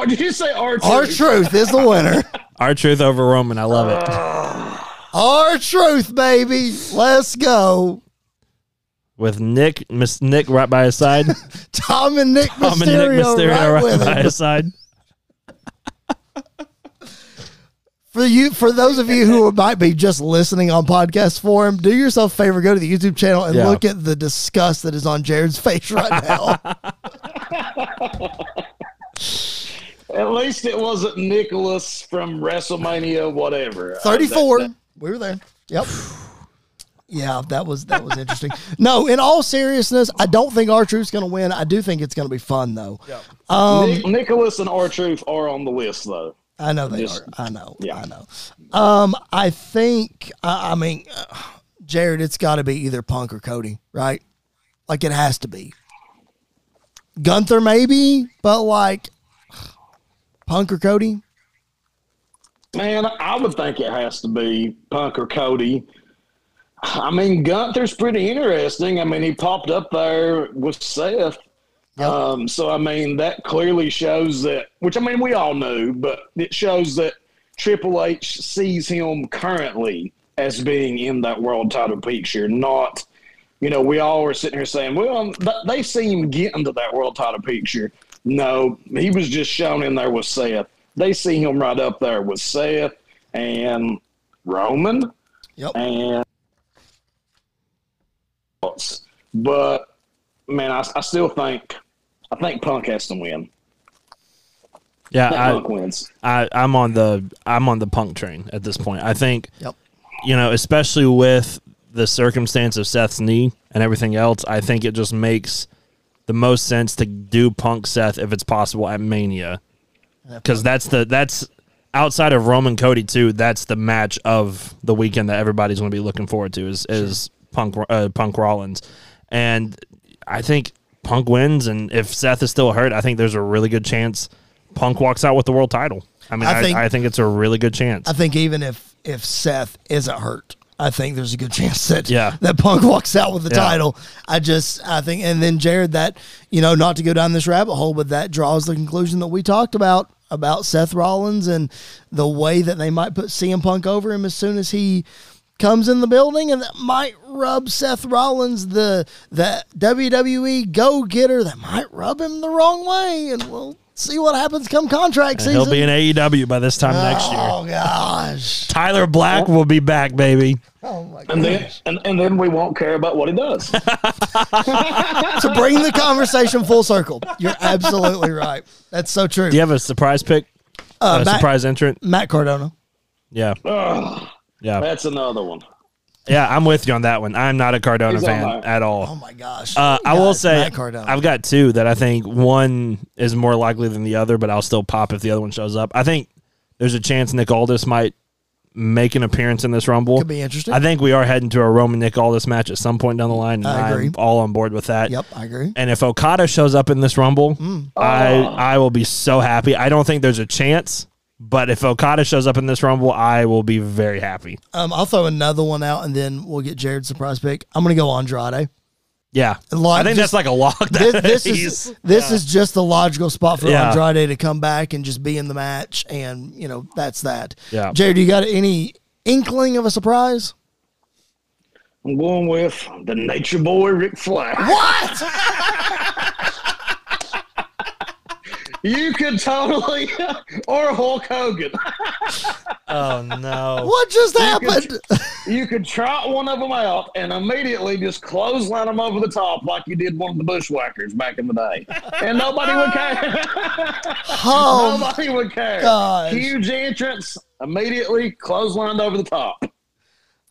did you say R-Truth? R-Truth is the winner. R-Truth over Roman. I love it. Uh, R-Truth, baby. Let's go. With Nick, Miss Nick right by his side. Tom and Nick Tom Mysterio, and Nick Mysterio right, right, with right by his side. For you, for those of you who might be just listening on podcast form, do yourself a favor, go to the YouTube channel and yeah. look at the disgust that is on Jared's face right now. At least it wasn't Nicholas from WrestleMania, whatever. thirty-four. That, that. We were there. Yep. Yeah, that was that was interesting. No, in all seriousness, I don't think R-Truth's going to win. I do think it's going to be fun, though. Yep. Um, Nick, Nicholas and R-Truth are on the list, though. I know they Just, are. I know. Yeah. I know. Um, I think, I, I mean, uh, Jared, it's got to be either Punk or Cody, right? Like, it has to be. Gunther, maybe, but, like, Punk or Cody? Man, I would think it has to be Punk or Cody. I mean, Gunther's pretty interesting. I mean, he popped up there with Seth. Yep. Um, so, I mean, that clearly shows that, which, I mean, we all knew, but it shows that Triple H sees him currently as being in that world title picture, not, you know, we all were sitting here saying, well, they see him getting to that world title picture. No, he was just shown in there with Seth. They see him right up there with Seth and Roman. Yep. And but, man, I, I still think I think Punk has to win. Yeah, I think I, Punk wins. I, I'm on the I'm on the Punk train at this point. I think, yep. you know, especially with the circumstance of Seth's knee and everything else, I think it just makes the most sense to do Punk Seth if it's possible at Mania, because that's the that's outside of Roman Cody too. That's the match of the weekend that everybody's going to be looking forward to is is Punk uh, Punk Rollins. And I think Punk wins, and if Seth is still hurt, I think there's a really good chance Punk walks out with the world title. I mean, I think, I, I think it's a really good chance. I think even if, if Seth isn't hurt, I think there's a good chance that yeah. that Punk walks out with the yeah. title. I just, I think, and then Jared, that, you know, not to go down this rabbit hole, but that draws the conclusion that we talked about, about Seth Rollins and the way that they might put C M Punk over him as soon as he comes in the building, and that might rub Seth Rollins, the the W W E go-getter, that might rub him the wrong way, and we'll see what happens come contract season. And he'll be in A E W by this time oh, next year. Oh, gosh. Tyler Black will be back, baby. Oh, my gosh. And then, and, and then we won't care about what he does. To bring the conversation full circle. You're absolutely right. That's so true. Do you have a surprise pick? Uh, a Matt, surprise entrant? Matt Cardona. Yeah. Ugh. Yeah, that's another one. Yeah, I'm with you on that one. I'm not a Cardona He's fan right. at all. Oh, my gosh. Uh, I will say I've got two that I think one is more likely than the other, but I'll still pop if the other one shows up. I think there's a chance Nick Aldis might make an appearance in this Rumble. Could be interesting. I think we are heading to a Roman Nick Aldis match at some point down the line, and I agree. I'm all on board with that. Yep, I agree. And if Okada shows up in this Rumble, mm. I, uh. I will be so happy. I don't think there's a chance. But if Okada shows up in this Rumble, I will be very happy. Um, I'll throw another one out, and then we'll get Jared's surprise pick. I'm going to go Andrade. Yeah. Like, I think just, that's like a lock. This, this, is, this yeah. is just the logical spot for yeah. Andrade to come back and just be in the match, and, you know, that's that. Yeah. Jared, you got any inkling of a surprise? I'm going with the Nature Boy Ric Flair. What? You could totally, or Hulk Hogan. Oh, no. What just you happened? Could, you could trot one of them out and immediately just clothesline them over the top like you did one of the Bushwhackers back in the day. And nobody would care. Oh, nobody would care. Gosh. Huge entrance, immediately clotheslined over the top.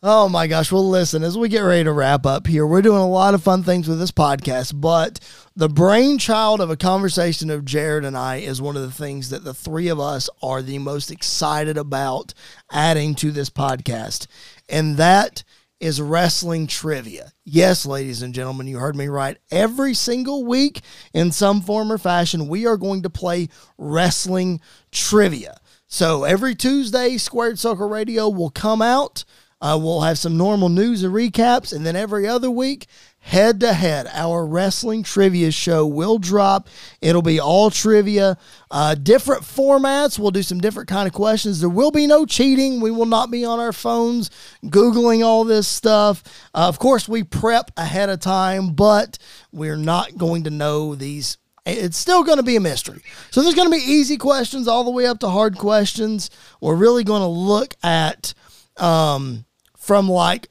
Oh, my gosh. Well, listen, as we get ready to wrap up here, we're doing a lot of fun things with this podcast, but the brainchild of a conversation of Jared and I is one of the things that the three of us are the most excited about adding to this podcast, and that is wrestling trivia. Yes, ladies and gentlemen, you heard me right. Every single week, in some form or fashion, we are going to play wrestling trivia. So every Tuesday, Squared Circle Radio will come out. Uh, we'll have some normal news and recaps, and then every other week, head to head. Our wrestling trivia show will drop. It'll be all trivia, uh, different formats. We'll do some different kind of questions. There will be no cheating. We will not be on our phones Googling all this stuff. Uh, of course, we prep ahead of time, but we're not going to know these. It's still going to be a mystery. So there's going to be easy questions all the way up to hard questions. We're really going to look at um, from like,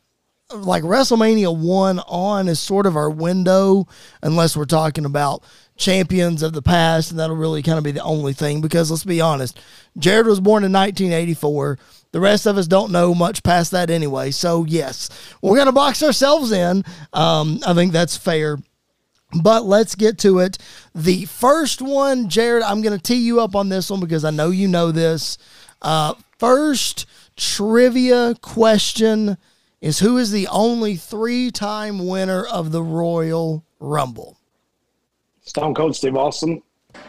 like WrestleMania one on is sort of our window, unless we're talking about champions of the past, and that'll really kind of be the only thing, because let's be honest, Jared was born in nineteen eighty-four. The rest of us don't know much past that anyway. So yes, we're going to box ourselves in. Um, I think that's fair. But let's get to it. The first one, Jared, I'm going to tee you up on this one because I know you know this. Uh, first trivia question is, who is the only three-time winner of the Royal Rumble? Stone Cold Steve Austin.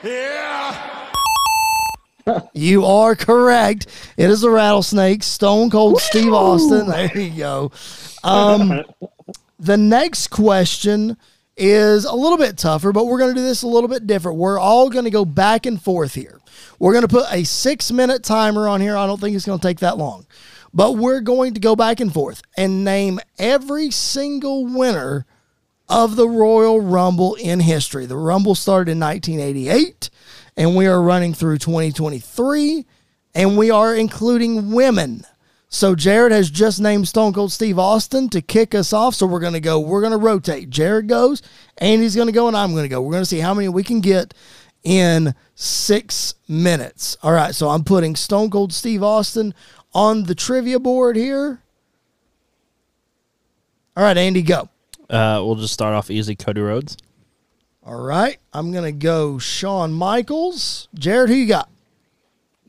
Yeah! You are correct. It is the Rattlesnake, Stone Cold Woo! Steve Austin. There you go. Um, the next question is a little bit tougher, but we're going to do this a little bit different. We're all going to go back and forth here. We're going to put a six-minute timer on here. I don't think it's going to take that long. But we're going to go back and forth and name every single winner of the Royal Rumble in history. The Rumble started in nineteen eighty-eight, and we are running through twenty twenty-three, and we are including women. So Jared has just named Stone Cold Steve Austin to kick us off. So we're going to go, we're going to rotate. Jared goes, Andy's going to go, and I'm going to go. We're going to see how many we can get in six minutes. All right, so I'm putting Stone Cold Steve Austin on the trivia board here. All right, Andy, go. Uh, we'll just start off easy, Cody Rhodes. All right, I'm going to go Shawn Michaels. Jared, who you got?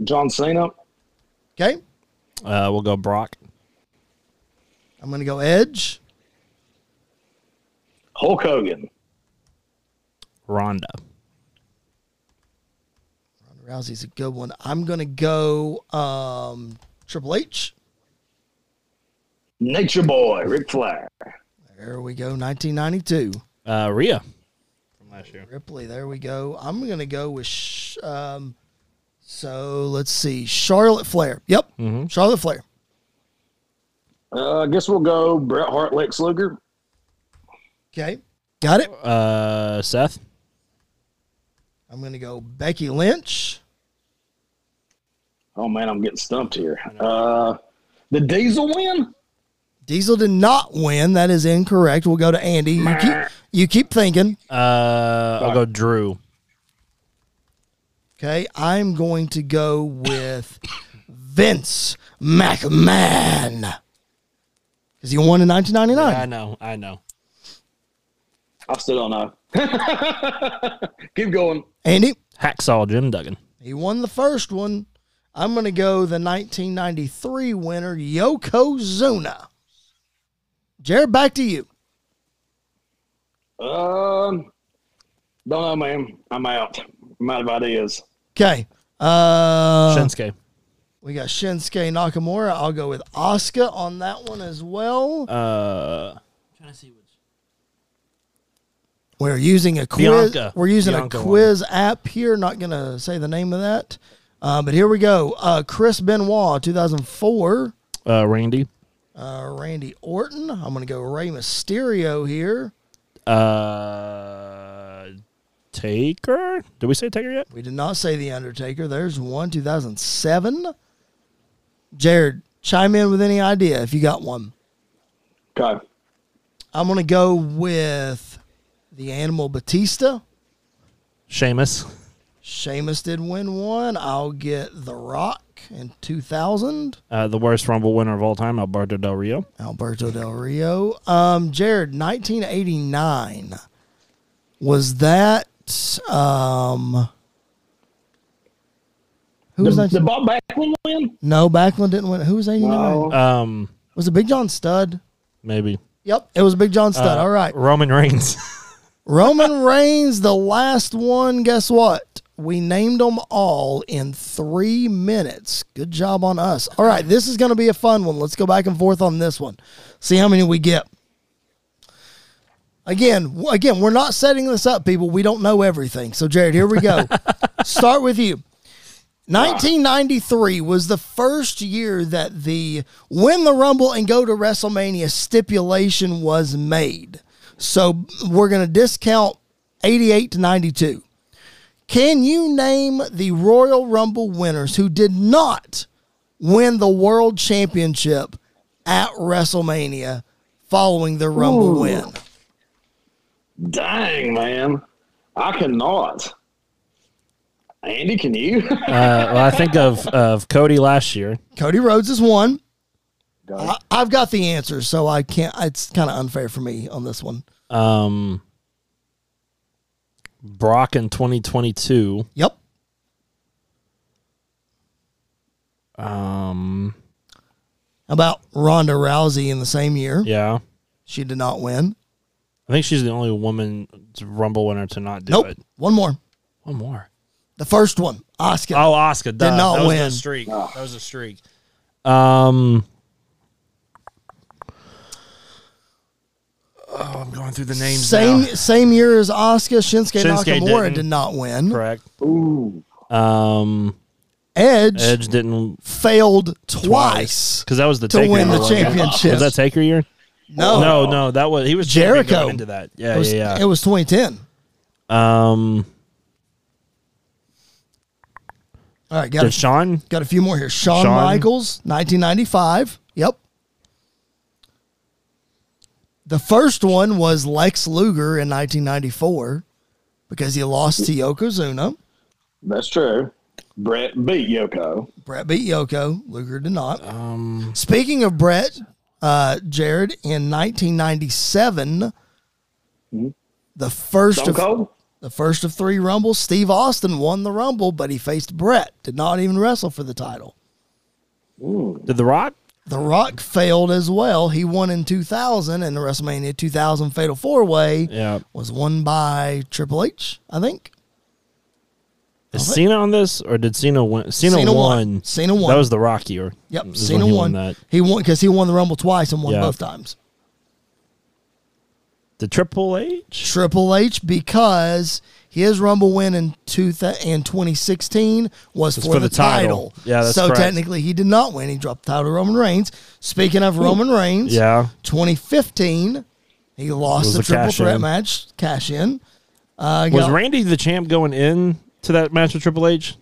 John Cena. Okay. Uh, we'll go Brock. I'm going to go Edge. Hulk Hogan. Ronda. Ronda Rousey's a good one. I'm going to go um, Triple H. Nature Boy, Ric Flair. There we go, nineteen ninety-two. Uh, Rhea from last year. Ripley, there we go. I'm going to go with... Sh- um, So, let's see. Charlotte Flair. Yep. Mm-hmm. Charlotte Flair. Uh, I guess we'll go Bret Hart, Lex Luger. Okay. Got it. Uh, Seth. I'm going to go Becky Lynch. Oh, man, I'm getting stumped here. Uh, did Diesel win? Diesel did not win. That is incorrect. We'll go to Andy. You keep, you keep thinking. Uh, I'll go Drew. Okay, I'm going to go with Vince McMahon because he won in nineteen ninety-nine. Yeah, I know, I know. I still don't know. Keep going. Andy? Hacksaw Jim Duggan. He won the first one. I'm going to go the nineteen ninety-three winner, Yokozuna. Jared, back to you. Um, don't know, man. I'm out. I'm out of ideas. Okay. Uh, Shinsuke. We got Shinsuke Nakamura. I'll go with Asuka on that one as well. Uh, trying to see which. We're using a quiz. Bianca. We're using Bianca a quiz one. app here. Not going to say the name of that. Uh, but here we go. Uh, Chris Benoit, two thousand four. Uh, Randy. Uh, Randy Orton. I'm going to go Rey Mysterio here. Uh, Taker? Did we say Taker yet? We did not say The Undertaker. There's one, two thousand seven. Jared, chime in with any idea if you got one. Okay. I'm going to go with the Animal Batista. Sheamus. Sheamus did win one. I'll get The Rock in two thousand. Uh, the worst Rumble winner of all time, Alberto Del Rio. Alberto Del Rio. Um, Jared, nineteen eighty-nine. Was that... Um, who was that? Did Bob Backlund win? No, Backlund didn't win. Who was eighty-nine? No. Um, was it Big John Studd? Maybe. Yep, it was Big John Studd. Uh, All right. Roman Reigns. Roman Reigns, the last one. Guess what? We named them all in three minutes. Good job on us. All right, this is going to be a fun one. Let's go back and forth on this one. See how many we get. Again, again, we're not setting this up, people. We don't know everything. So, Jared, here we go. Start with you. nineteen ninety-three was the first year that the win the Rumble and go to WrestleMania stipulation was made. So, we're going to discount eighty-eight to ninety-two. Can you name the Royal Rumble winners who did not win the World Championship at WrestleMania following their Rumble Ooh. win? Dang, man. I cannot. Andy, can you? uh, well, I think of, of Cody last year. Cody Rhodes is one. I, I've got the answer, so I can't. It's kind of unfair for me on this one. Um, Brock in twenty twenty-two. Yep. Um, How about Ronda Rousey in the same year? Yeah. She did not win. I think she's the only woman Rumble winner to not do nope. it. One more. One more. The first one, Asuka. Oh, Asuka. Did not that win. That was a streak. Oh. That was a streak. Um, oh, I'm going through the names same, now. Same year as Asuka, Shinsuke, Shinsuke Nakamura didn't. did not win. Correct. Ooh. Um, Edge, Edge didn't failed twice. Because that was the to win the championship. Was that Taker year? No, no, no. That was he was Jericho into that. Yeah, it was, yeah, yeah. It was twenty ten. Um. All right, got a, Shawn. Got a few more here. Shawn, Shawn Michaels, nineteen ninety-five. Yep. The first one was Lex Luger in nineteen ninety-four because he lost to Yokozuna. That's true. Brett beat Yoko. Brett beat Yoko. Luger did not. Um. Speaking of Brett. Uh, Jared, in nineteen ninety-seven, mm-hmm. the first of, the first of three Rumbles, Steve Austin won the Rumble, but he faced Brett. Did not even wrestle for the title. Ooh. Did The Rock? The Rock failed as well. He won in two thousand, and the WrestleMania two thousand Fatal Four-Way yeah. was won by Triple H, I think. Is Cena think. on this, or did Cena win? Cena, Cena won. won. Cena won. That was the Rock year. Yep, Cena he won. won that. He won because he won the Rumble twice and won yep. both times. The Triple H? Triple H, because his Rumble win in, two th- in twenty sixteen was for, for the, the title. title. Yeah, that's So correct. Technically he did not win. He dropped the title to Roman Reigns. Speaking of Roman Reigns, yeah. twenty fifteen, he lost the triple threat in. match, cash in. Uh, was got, Randy the champ going in? To that match with Triple H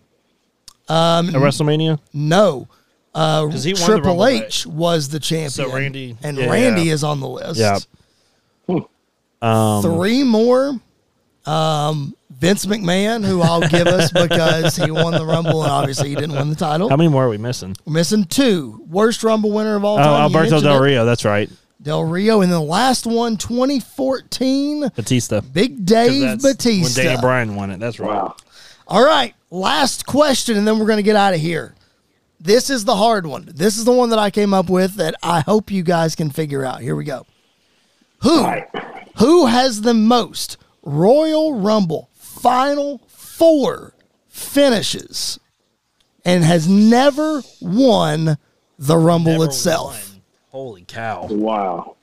um, at WrestleMania? No. Uh, he won Triple H was the champion. So Randy. And yeah, Randy yeah. is on the list. Yeah. Um, Three more. Um, Vince McMahon, who I'll give us because he won the Rumble and obviously he didn't win the title. How many more are we missing? We're missing two. Worst Rumble winner of all time. Oh, Alberto Del Rio. It. That's right. Del Rio, and the last one, twenty fourteen. Batista. Big Dave Batista. When Daniel Bryan won it. That's right. Wow. All right, last question, and then we're going to get out of here. This is the hard one. This is the one that I came up with that I hope you guys can figure out. Here we go. Who, right. who has the most Royal Rumble Final Four finishes and has never won the Rumble never itself? Won. Holy cow. Wow.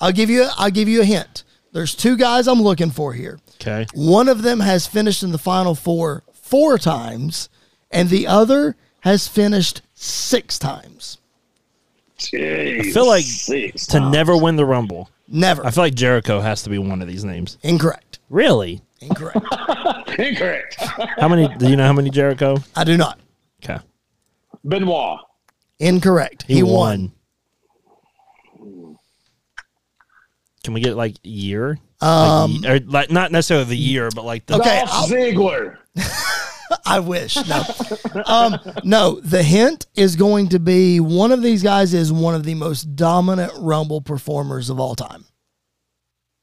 I'll give you, I'll give you a hint. There's two guys I'm looking for here. Okay. One of them has finished in the Final Four four times, and the other has finished six times. Jeez, I feel like six to times. Never win the Rumble. Never. I feel like Jericho has to be one of these names. Incorrect. Really? Incorrect. Incorrect. How many? Do you know how many Jericho? I do not. Okay. Benoit. Incorrect. He, he won. won. Can we get like a year? Um, like, or like not necessarily the year, but like the okay, Dolph Ziggler. I wish. No. um, no, the hint is going to be one of these guys is one of the most dominant Rumble performers of all time.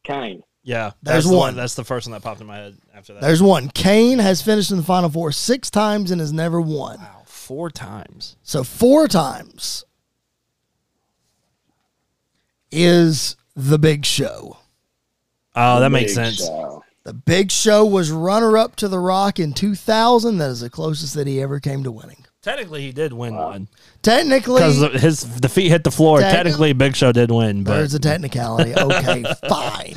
Kane. Yeah. There's one. one. That's the first one that popped in my head after that. There's one. Kane has finished in the Final Four six times and has never won. Wow, four times. So four times is The Big Show. Oh, that makes sense. The Big Show was runner-up to The Rock in two thousand. That is the closest that he ever came to winning. Technically, he did win wow. one. Technically. Because his defeat hit the floor. Technically, Big Show did win. But. There's a technicality. Okay, fine.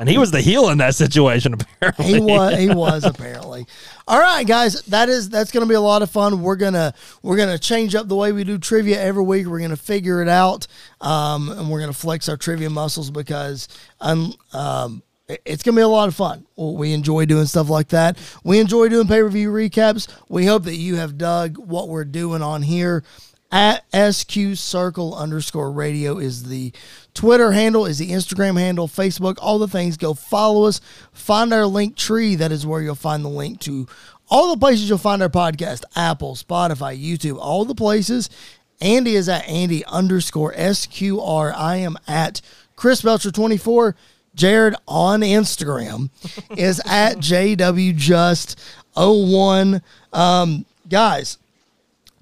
And he was the heel in that situation, apparently. He was, he was apparently. All right, guys, that is that's going to be a lot of fun. We're gonna we're gonna change up the way we do trivia every week. We're gonna figure it out, um, and we're gonna flex our trivia muscles because um, um, it's gonna be a lot of fun. We enjoy doing stuff like that. We enjoy doing pay-per-view recaps. We hope that you have dug what we're doing on here. At SQCircle underscore radio is the Twitter handle, is the Instagram handle, Facebook, all the things. Go follow us. Find our link tree. That is where you'll find the link to all the places you'll find our podcast. Apple, Spotify, YouTube, all the places. Andy is at Andy underscore S Q R. I am at Chris Belcher twenty-four. Jared on Instagram is at J W Just oh one. Um, guys,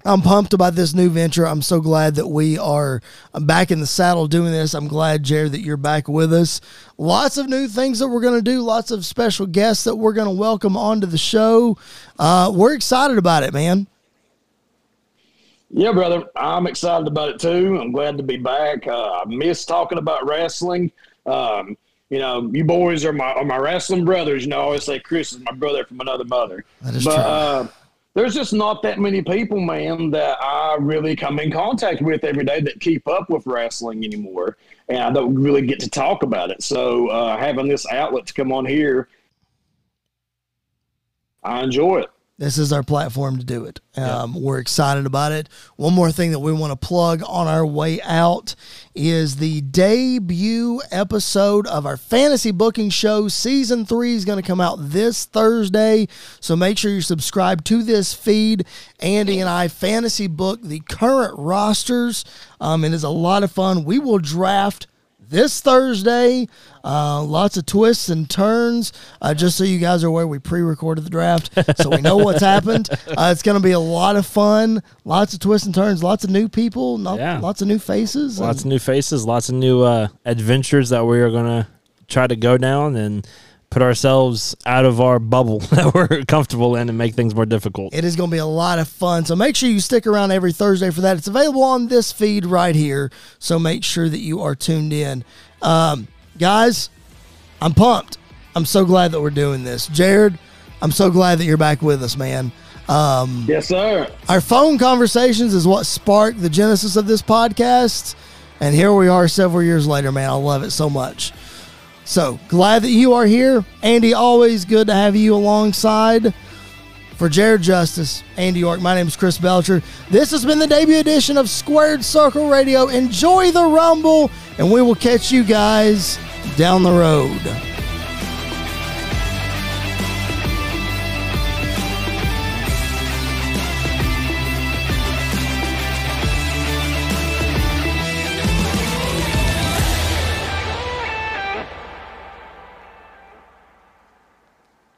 I'm pumped about this new venture. I'm so glad that we are back in the saddle doing this. I'm glad, Jared, that you're back with us. Lots of new things that we're going to do. Lots of special guests that we're going to welcome onto the show. Uh, we're excited about it, man. Yeah, brother. I'm excited about it, too. I'm glad to be back. Uh, I miss talking about wrestling. Um, you know, you boys are my, are my wrestling brothers. You know, I always say Chris is my brother from another mother. That is but, true. Uh, There's just not that many people, man, that I really come in contact with every day that keep up with wrestling anymore, and I don't really get to talk about it. So uh, having this outlet to come on here, I enjoy it. This is our platform to do it. Um, yeah. We're excited about it. One more thing that we want to plug on our way out is the debut episode of our fantasy booking show. Season three is going to come out this Thursday. So make sure you subscribe to this feed. Andy and I fantasy book the current rosters. Um, it is a lot of fun. We will draft this Thursday. Uh, lots of twists and turns. Uh, just so you guys are aware, we pre-recorded the draft, so we know what's happened. Uh, it's going to be a lot of fun. Lots of twists and turns. Lots of new people. Not, yeah. Lots of new faces. Lots of new faces. Lots of new uh, adventures that we are going to try to go down and put ourselves out of our bubble that we're comfortable in and make things more difficult. It is going to be a lot of fun. So make sure you stick around every Thursday for that. It's available on this feed right here. So make sure that you are tuned in. Um, guys, I'm pumped. I'm so glad that we're doing this. Jared, I'm so glad that you're back with us, man. Um, yes, sir. Our phone conversations is what sparked the genesis of this podcast. And here we are several years later, man. I love it so much. So, glad that you are here. Andy, always good to have you alongside. For Jared Justice, Andy York, my name is Chris Belcher. This has been the debut edition of Squared Circle Radio. Enjoy the Rumble, and we will catch you guys down the road.